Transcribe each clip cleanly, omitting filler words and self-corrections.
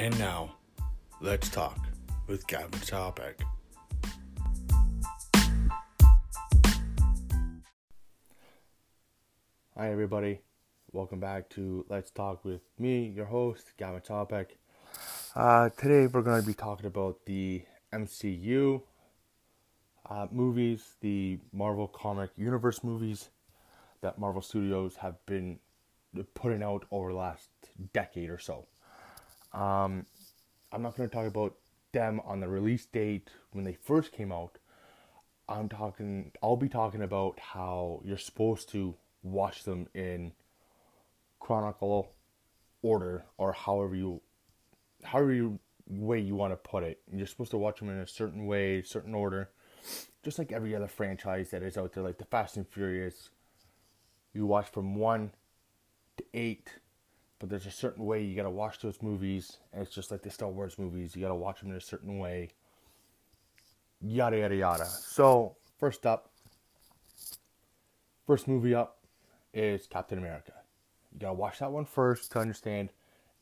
And now, let's talk with Gavin Topic. Hi everybody, welcome back to Let's Talk with me, your host, Gavin Topic. Today we're going to be talking about the MCU movies, the Marvel Comic Universe movies that Marvel Studios have been putting out over the last decade or so. I'm not going to talk about them on the release date when they first came out. I'll be talking about how you're supposed to watch them in chronological order, or however way you want to put it. You're supposed to watch them in a certain way, certain order, just like every other franchise that is out there, like the Fast and Furious. You watch from 1 to 8, but there's a certain way you gotta watch those movies, and it's just like the Star Wars movies. You gotta watch them in a certain way. Yada yada yada. So first movie up is Captain America. You gotta watch that one first to understand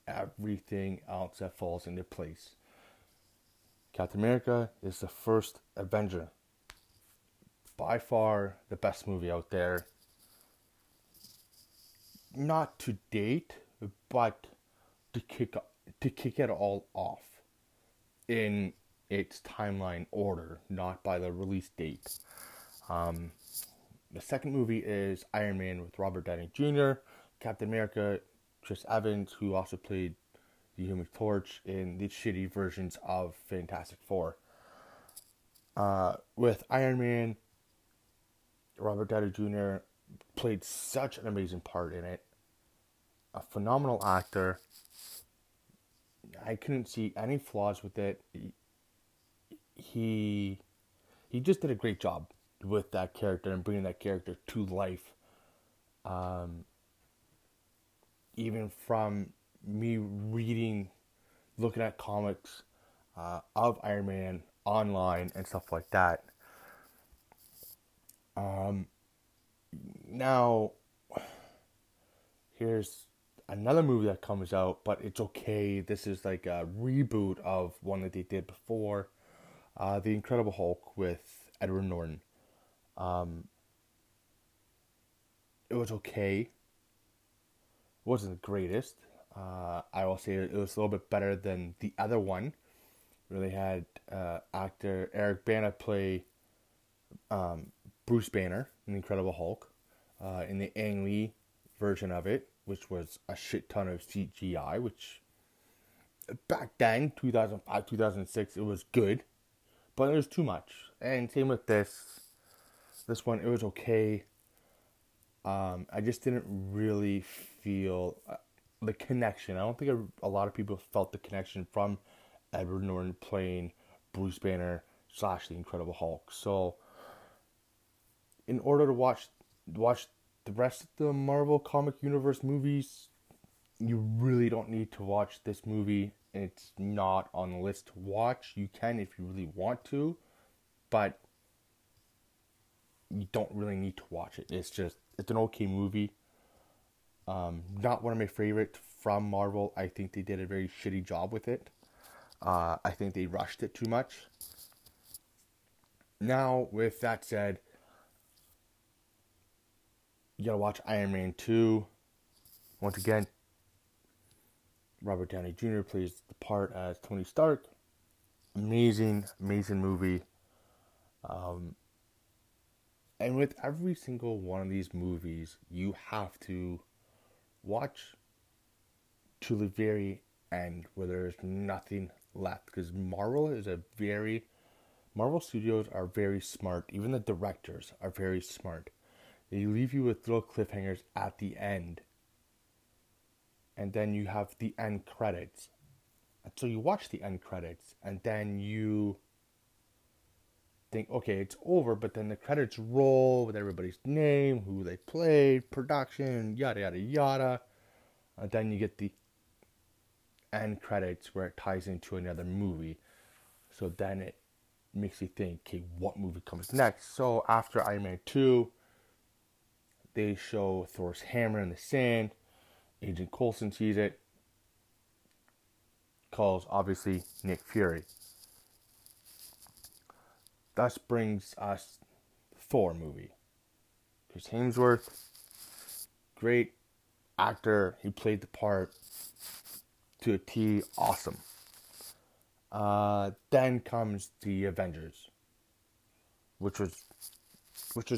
everything else that falls into place. Captain America is the first Avenger. By far the best movie out there. Not to date, but to kick it all off in its timeline order, not by the release date. The second movie is Iron Man with Robert Downey Jr., Captain America, Chris Evans, who also played the Human Torch in the shitty versions of Fantastic Four. With Iron Man, Robert Downey Jr. played such an amazing part in it. A phenomenal actor. I couldn't see any flaws with it. He just did a great job with that character and bringing that character to life. Even from me looking at comics of Iron Man online and stuff like that. Now, here's another movie that comes out, but it's okay. This is like a reboot of one that they did before. The Incredible Hulk with Edward Norton. It was okay. It wasn't the greatest. I will say it was a little bit better than the other one, where they had actor Eric Bana play Bruce Banner in Incredible Hulk, in the Ang Lee version of it, which was a shit ton of CGI, which back then, 2005, 2006, it was good, but it was too much. And same with this one, it was okay. I just didn't really feel the connection. I don't think a lot of people felt the connection from Edward Norton playing Bruce Banner / the Incredible Hulk. So in order to watch the rest of the Marvel Comic Universe movies, you really don't need to watch this movie. It's not on the list to watch. You can if you really want to, but you don't really need to watch it. It's an okay movie. Not one of my favorites from Marvel. I think they did a very shitty job with it. I think they rushed it too much. Now, with that said, you gotta watch Iron Man 2. Once again, Robert Downey Jr. plays the part as Tony Stark. Amazing, amazing movie. And with every single one of these movies, you have to watch to the very end where there's nothing left. Because Marvel Studios are very smart. Even the directors are very smart. They leave you with little cliffhangers at the end. And then you have the end credits. And so you watch the end credits. And then you think, okay, it's over. But then the credits roll with everybody's name, who they played, production, yada, yada, yada. And then you get the end credits where it ties into another movie. So then it makes you think, okay, what movie comes next? So after Iron Man 2... they show Thor's hammer in the sand. Agent Coulson sees it. calls, obviously, Nick Fury. Thus brings us Thor movie. Chris Hemsworth, great actor. He played the part to a T, awesome. Then comes the Avengers, which was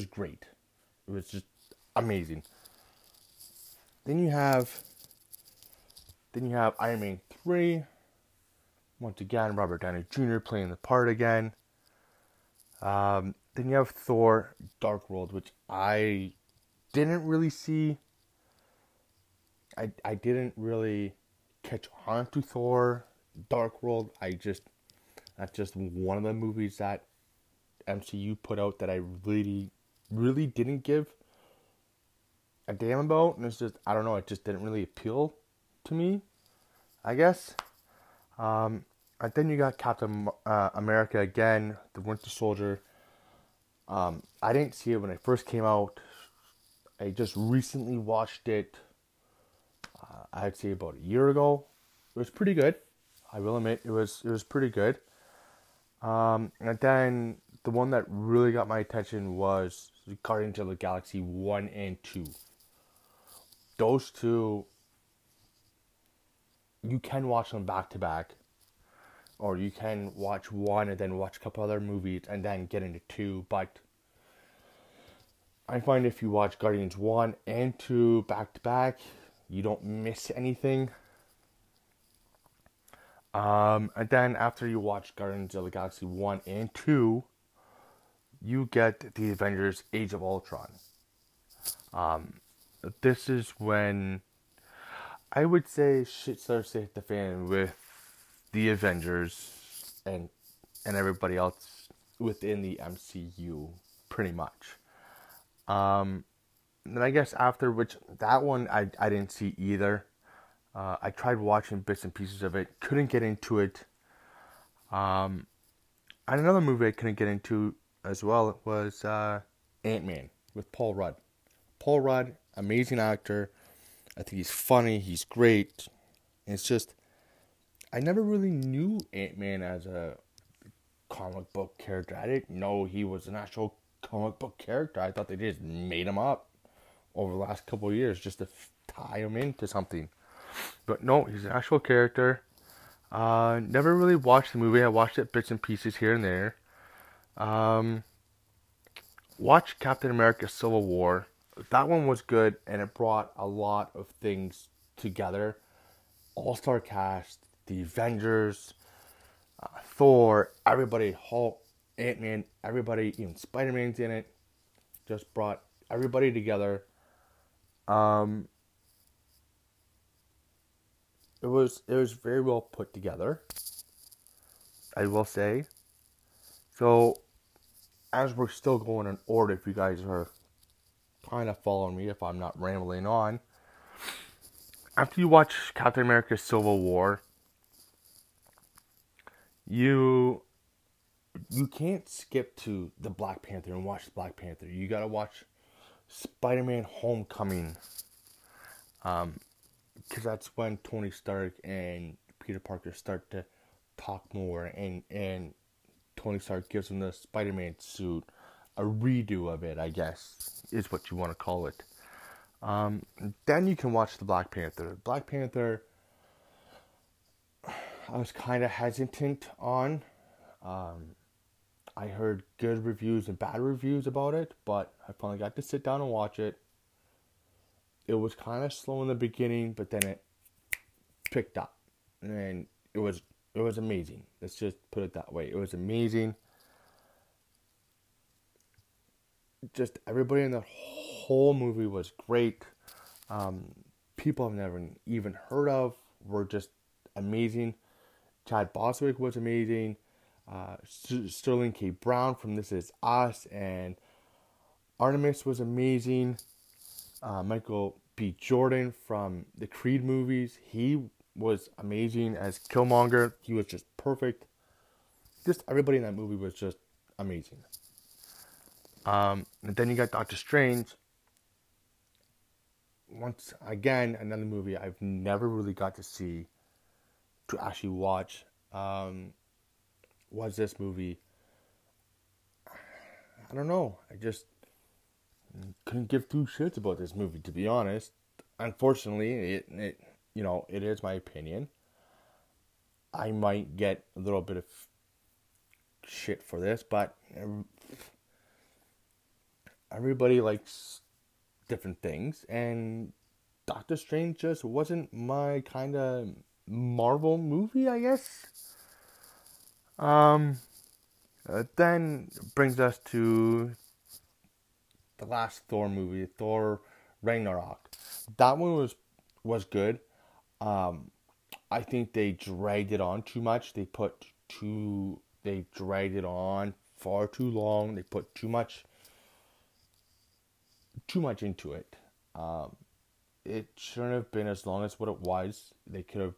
great. It was just amazing. Then you have Iron Man 3. Once again, Robert Downey Jr. playing the part again. Then you have Thor Dark World, which I didn't really see. I didn't really catch on to Thor Dark World. That's just one of the movies that MCU put out that I really, really didn't give a damn about. And it's just, I don't know, it just didn't really appeal to me, I guess. And then you got Captain America again, the Winter Soldier. I didn't see it when it first came out. I just recently watched it, I'd say about a year ago. It was pretty good. I will admit, it was pretty good. And then the one that really got my attention was Guardians of the Galaxy 1 and 2. Those two, you can watch them back to back. Or you can watch one and then watch a couple other movies and then get into two. But I find if you watch Guardians 1 and 2 back to back, you don't miss anything. And then after you watch Guardians of the Galaxy 1 and 2, you get the Avengers Age of Ultron. This is when I would say shit starts to hit the fan with the Avengers and everybody else within the MCU, pretty much. And I guess after which, that one I didn't see either. I tried watching bits and pieces of it. Couldn't get into it. And another movie I couldn't get into as well was Ant-Man with Paul Rudd. Paul Rudd, amazing actor. I think he's funny. He's great. And it's just, I never really knew Ant-Man as a comic book character. I didn't know he was an actual comic book character. I thought they just made him up over the last couple of years just to tie him into something. But no, he's an actual character. Never really watched the movie. I watched it bits and pieces here and there. Watched Captain America Civil War. That one was good, and it brought a lot of things together. All-star cast, the Avengers, Thor, everybody, Hulk, Ant-Man, everybody, even Spider-Man's in it. Just brought everybody together. It was very well put together, I will say. So, as we're still going in order, if you guys are kind of following me, if I'm not rambling on. After you watch Captain America Civil War, you can't skip to the Black Panther and watch Black Panther. You gotta watch Spider-Man Homecoming. Because that's when Tony Stark and Peter Parker start to talk more. And Tony Stark gives him the Spider-Man suit. A redo of it, I guess, is what you want to call it. Then you can watch the Black Panther. Black Panther, I was kind of hesitant on. I heard good reviews and bad reviews about it, but I finally got to sit down and watch it. It was kind of slow in the beginning, but then it picked up, and it was amazing. Let's just put it that way. It was amazing. Just everybody in the whole movie was great. People I've never even heard of were just amazing. Chad Boswick was amazing. Sterling K. Brown from This Is Us and Artemis was amazing. Michael B. Jordan from the Creed movies. He was amazing as Killmonger. He was just perfect. Just everybody in that movie was just amazing. And then you got Doctor Strange. Once again, another movie I've never really got to see to actually watch was this movie. I don't know. I just couldn't give two shits about this movie, to be honest. Unfortunately, it is my opinion. I might get a little bit of shit for this, but everybody likes different things, and Doctor Strange just wasn't my kind of Marvel movie, I guess. Then brings us to the last Thor movie, Thor Ragnarok. That one was good. I think they dragged it on too much. They dragged it on far too long. They put too much into it. It shouldn't have been as long as what it was. They could have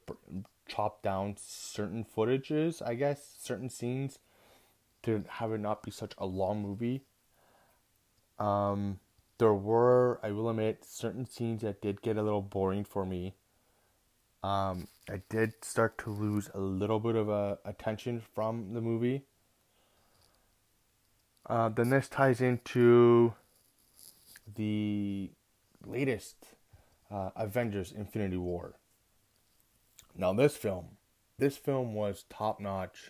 chopped down certain footages, I guess, certain scenes, to have it not be such a long movie. There were, I will admit, certain scenes that did get a little boring for me. I did start to lose a little bit of attention from the movie. Then this ties into the latest Avengers Infinity War. Now this film was top notch.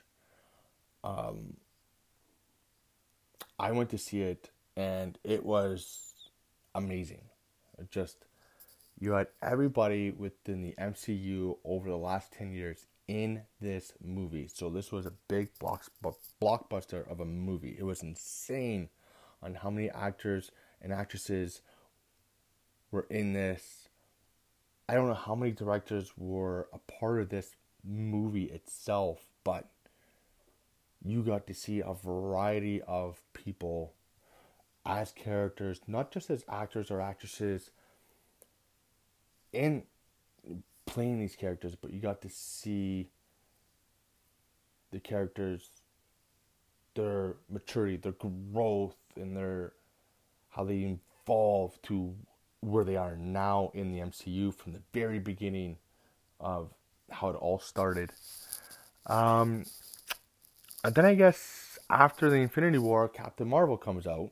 I went to see it, and it was amazing. You had everybody within the MCU over the last 10 years in this movie. So this was a big blockbuster of a movie. It was insane on how many actors and actresses were in this. I don't know how many directors were a part of this movie itself, but you got to see a variety of people as characters, not just as actors or actresses in playing these characters, but you got to see the characters, their maturity, their growth, and how they evolve to where they are now in the MCU from the very beginning of how it all started. And then I guess after the Infinity War, Captain Marvel comes out.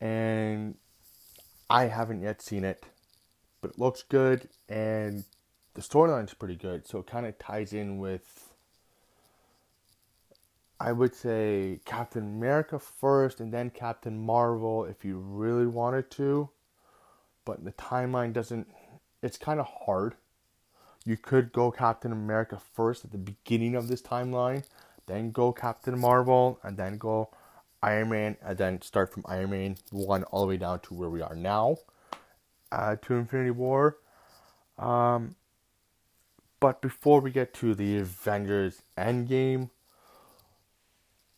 And I haven't yet seen it, but it looks good, and the storyline's pretty good, so it kind of ties in with, I would say, Captain America first, and then Captain Marvel, if you really wanted to, but the timeline it's kind of hard. You could go Captain America first at the beginning of this timeline, then go Captain Marvel, and then go Iron Man, and then start from Iron Man 1 all the way down to where we are now, to Infinity War. But before we get to the Avengers Endgame,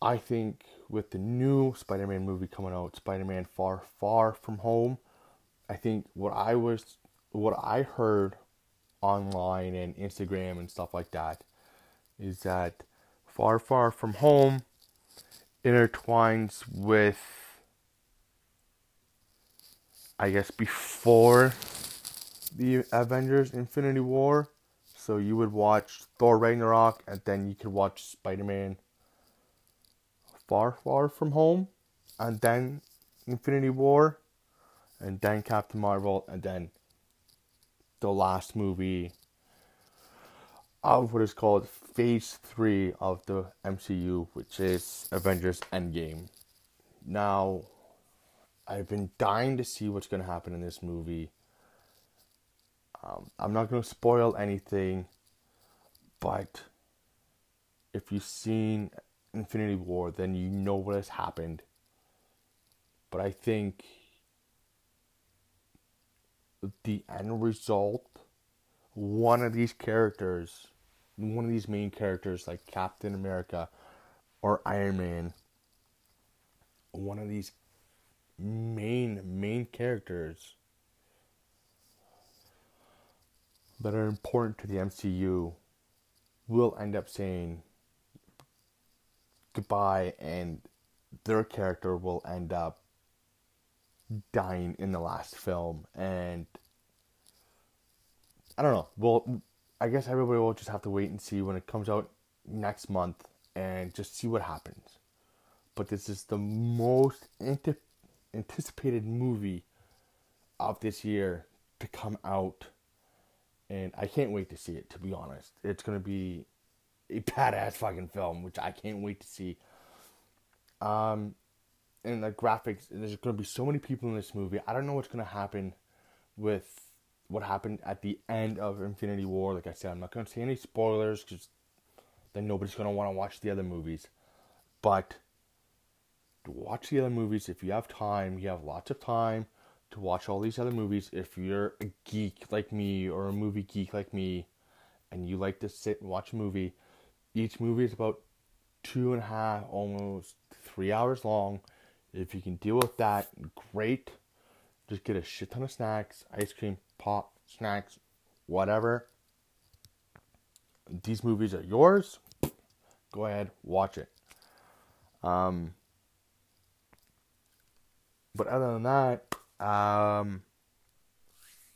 I think with the new Spider-Man movie coming out, Spider-Man Far From Home, I think what I heard online and Instagram and stuff like that is that Far From Home intertwines with, I guess, before the Avengers Infinity War. So you would watch Thor Ragnarok, and then you could watch Spider-Man Far From Home, and then Infinity War, and then Captain Marvel, and then the last movie of what is called Phase 3 of the MCU, which is Avengers Endgame. Now, I've been dying to see what's going to happen in this movie. I'm not going to spoil anything, but if you've seen Infinity War, then you know what has happened. But I think the end result, one of these main characters, like Captain America or Iron Man, one of these main characters that are important to the MCU will end up saying goodbye, and their character will end up dying in the last film, and I don't know. Well, I guess everybody will just have to wait and see when it comes out next month and just see what happens. But this is the most anticipated movie of this year to come out. And I can't wait to see it, to be honest. It's going to be a badass fucking film, which I can't wait to see. And the graphics, there's going to be so many people in this movie. I don't know what's going to happen with what happened at the end of Infinity War. Like I said, I'm not going to say any spoilers because then nobody's going to want to watch the other movies. But watch the other movies if you have time. You have lots of time to watch all these other movies. If you're a geek like me or a movie geek like me and you like to sit and watch a movie, each movie is about 2.5, almost 3 hours long. If you can deal with that, great. Just get a shit ton of snacks, ice cream, pop, snacks, whatever. These movies are yours. Go ahead, watch it. But other than that,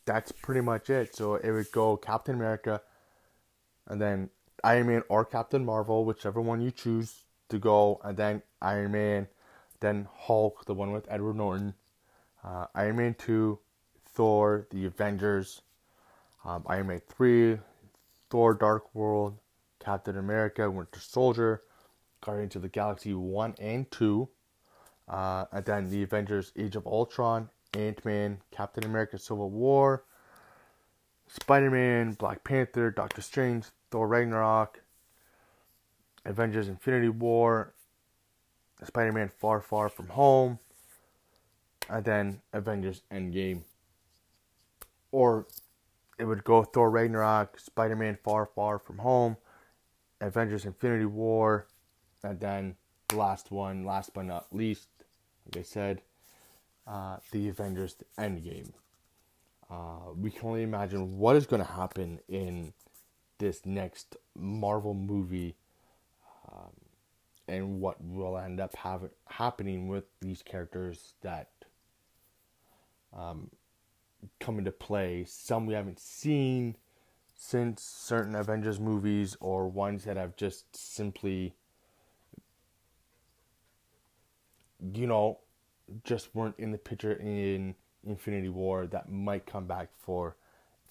that's pretty much it. So it would go Captain America, and then Iron Man or Captain Marvel, whichever one you choose to go, and then Iron Man, then Hulk, the one with Edward Norton, Iron Man 2, Thor, the Avengers, Iron Man 3, Thor Dark World, Captain America, Winter Soldier, Guardians of the Galaxy 1 and 2, and then the Avengers Age of Ultron, Ant-Man, Captain America Civil War, Spider-Man, Black Panther, Doctor Strange, Thor Ragnarok, Avengers Infinity War, Spider-Man Far From Home, and then Avengers Endgame. Or it would go Thor Ragnarok, Spider-Man Far From Home, Avengers Infinity War, and then the last one, last but not least, like I said, the Avengers Endgame. We can only imagine what is going to happen in this next Marvel movie, and what will end up happening with these characters that come into play. Some we haven't seen since certain Avengers movies, or ones that have just simply, you know, just weren't in the picture in Infinity War that might come back for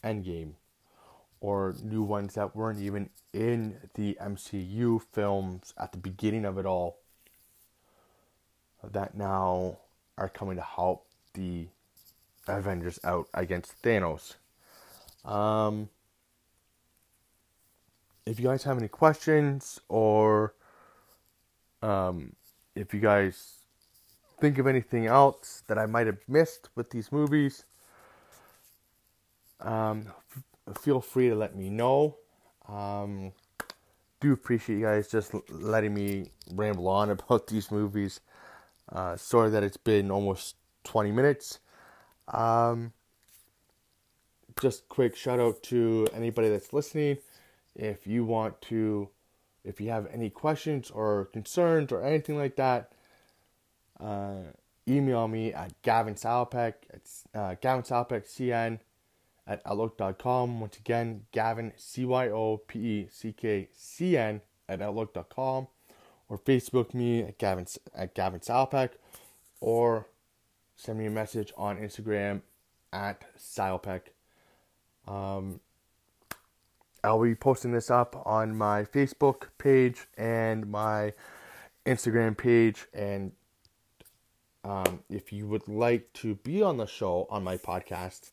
Endgame. Or new ones that weren't even in the MCU films at the beginning of it all, that now are coming to help the Avengers out against Thanos. If you guys have any questions, or if you guys think of anything else that I might have missed with these movies, feel free to let me know. Do appreciate you guys just letting me ramble on about these movies. Sorry that it's been almost 20 minutes. Just quick shout out to anybody that's listening. If you want to, if you have any questions or concerns or anything like that, email me at Gavin Salpeck CN at outlook.com. Once again, Gavin, CYOPECKCN at outlook.com, or Facebook me at Gavin Salpeck, or send me a message on Instagram at Salpeck. I'll be posting this up on my Facebook page and my Instagram page, and if you would like to be on the show, on my podcast,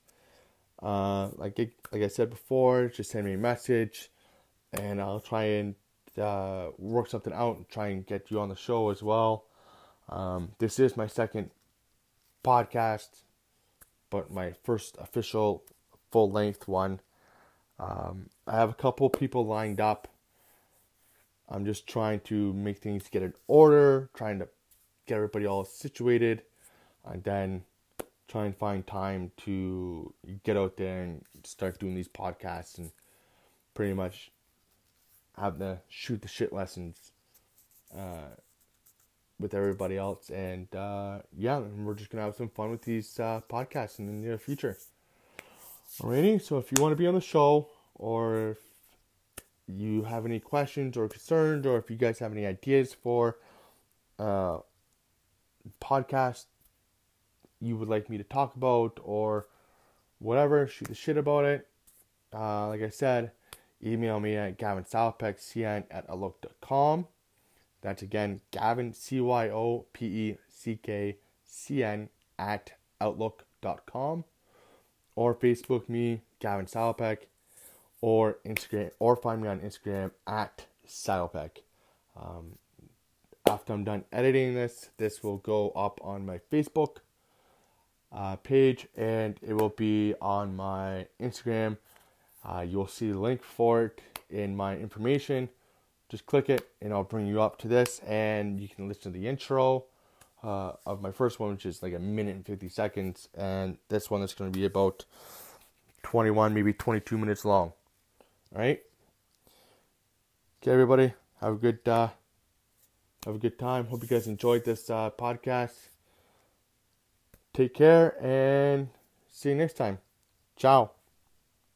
like I said before, just send me a message, and I'll try and work something out and try and get you on the show as well. This is my second podcast, but my first official full-length one. I have a couple people lined up. I'm just trying to make things get in order, trying to get everybody all situated, and then try and find time to get out there and start doing these podcasts and pretty much have the shoot the shit lessons with everybody else. And yeah, we're just going to have some fun with these podcasts in the near future. Alrighty, so if you want to be on the show, or if you have any questions or concerns, or if you guys have any ideas for podcast you would like me to talk about, or whatever, shoot the shit about it. Like I said, email me at gavinsalpeckcn@outlook.com. That's again, Gavin, CYOPECKCN @outlook.com. Or Facebook me, Gavin Salpeck, or Instagram, or find me on Instagram at Salpeck. After I'm done editing this, this will go up on my Facebook page, and it will be on my Instagram. You'll see the link for it in my information. Just click it, and I'll bring you up to this, and you can listen to the intro of my first one, which is like a minute and 50 seconds, and this one that's going to be about 21, maybe 22 minutes long. All right? Okay, everybody, have a good time. Hope you guys enjoyed this podcast. Take care, and see you next time. Ciao.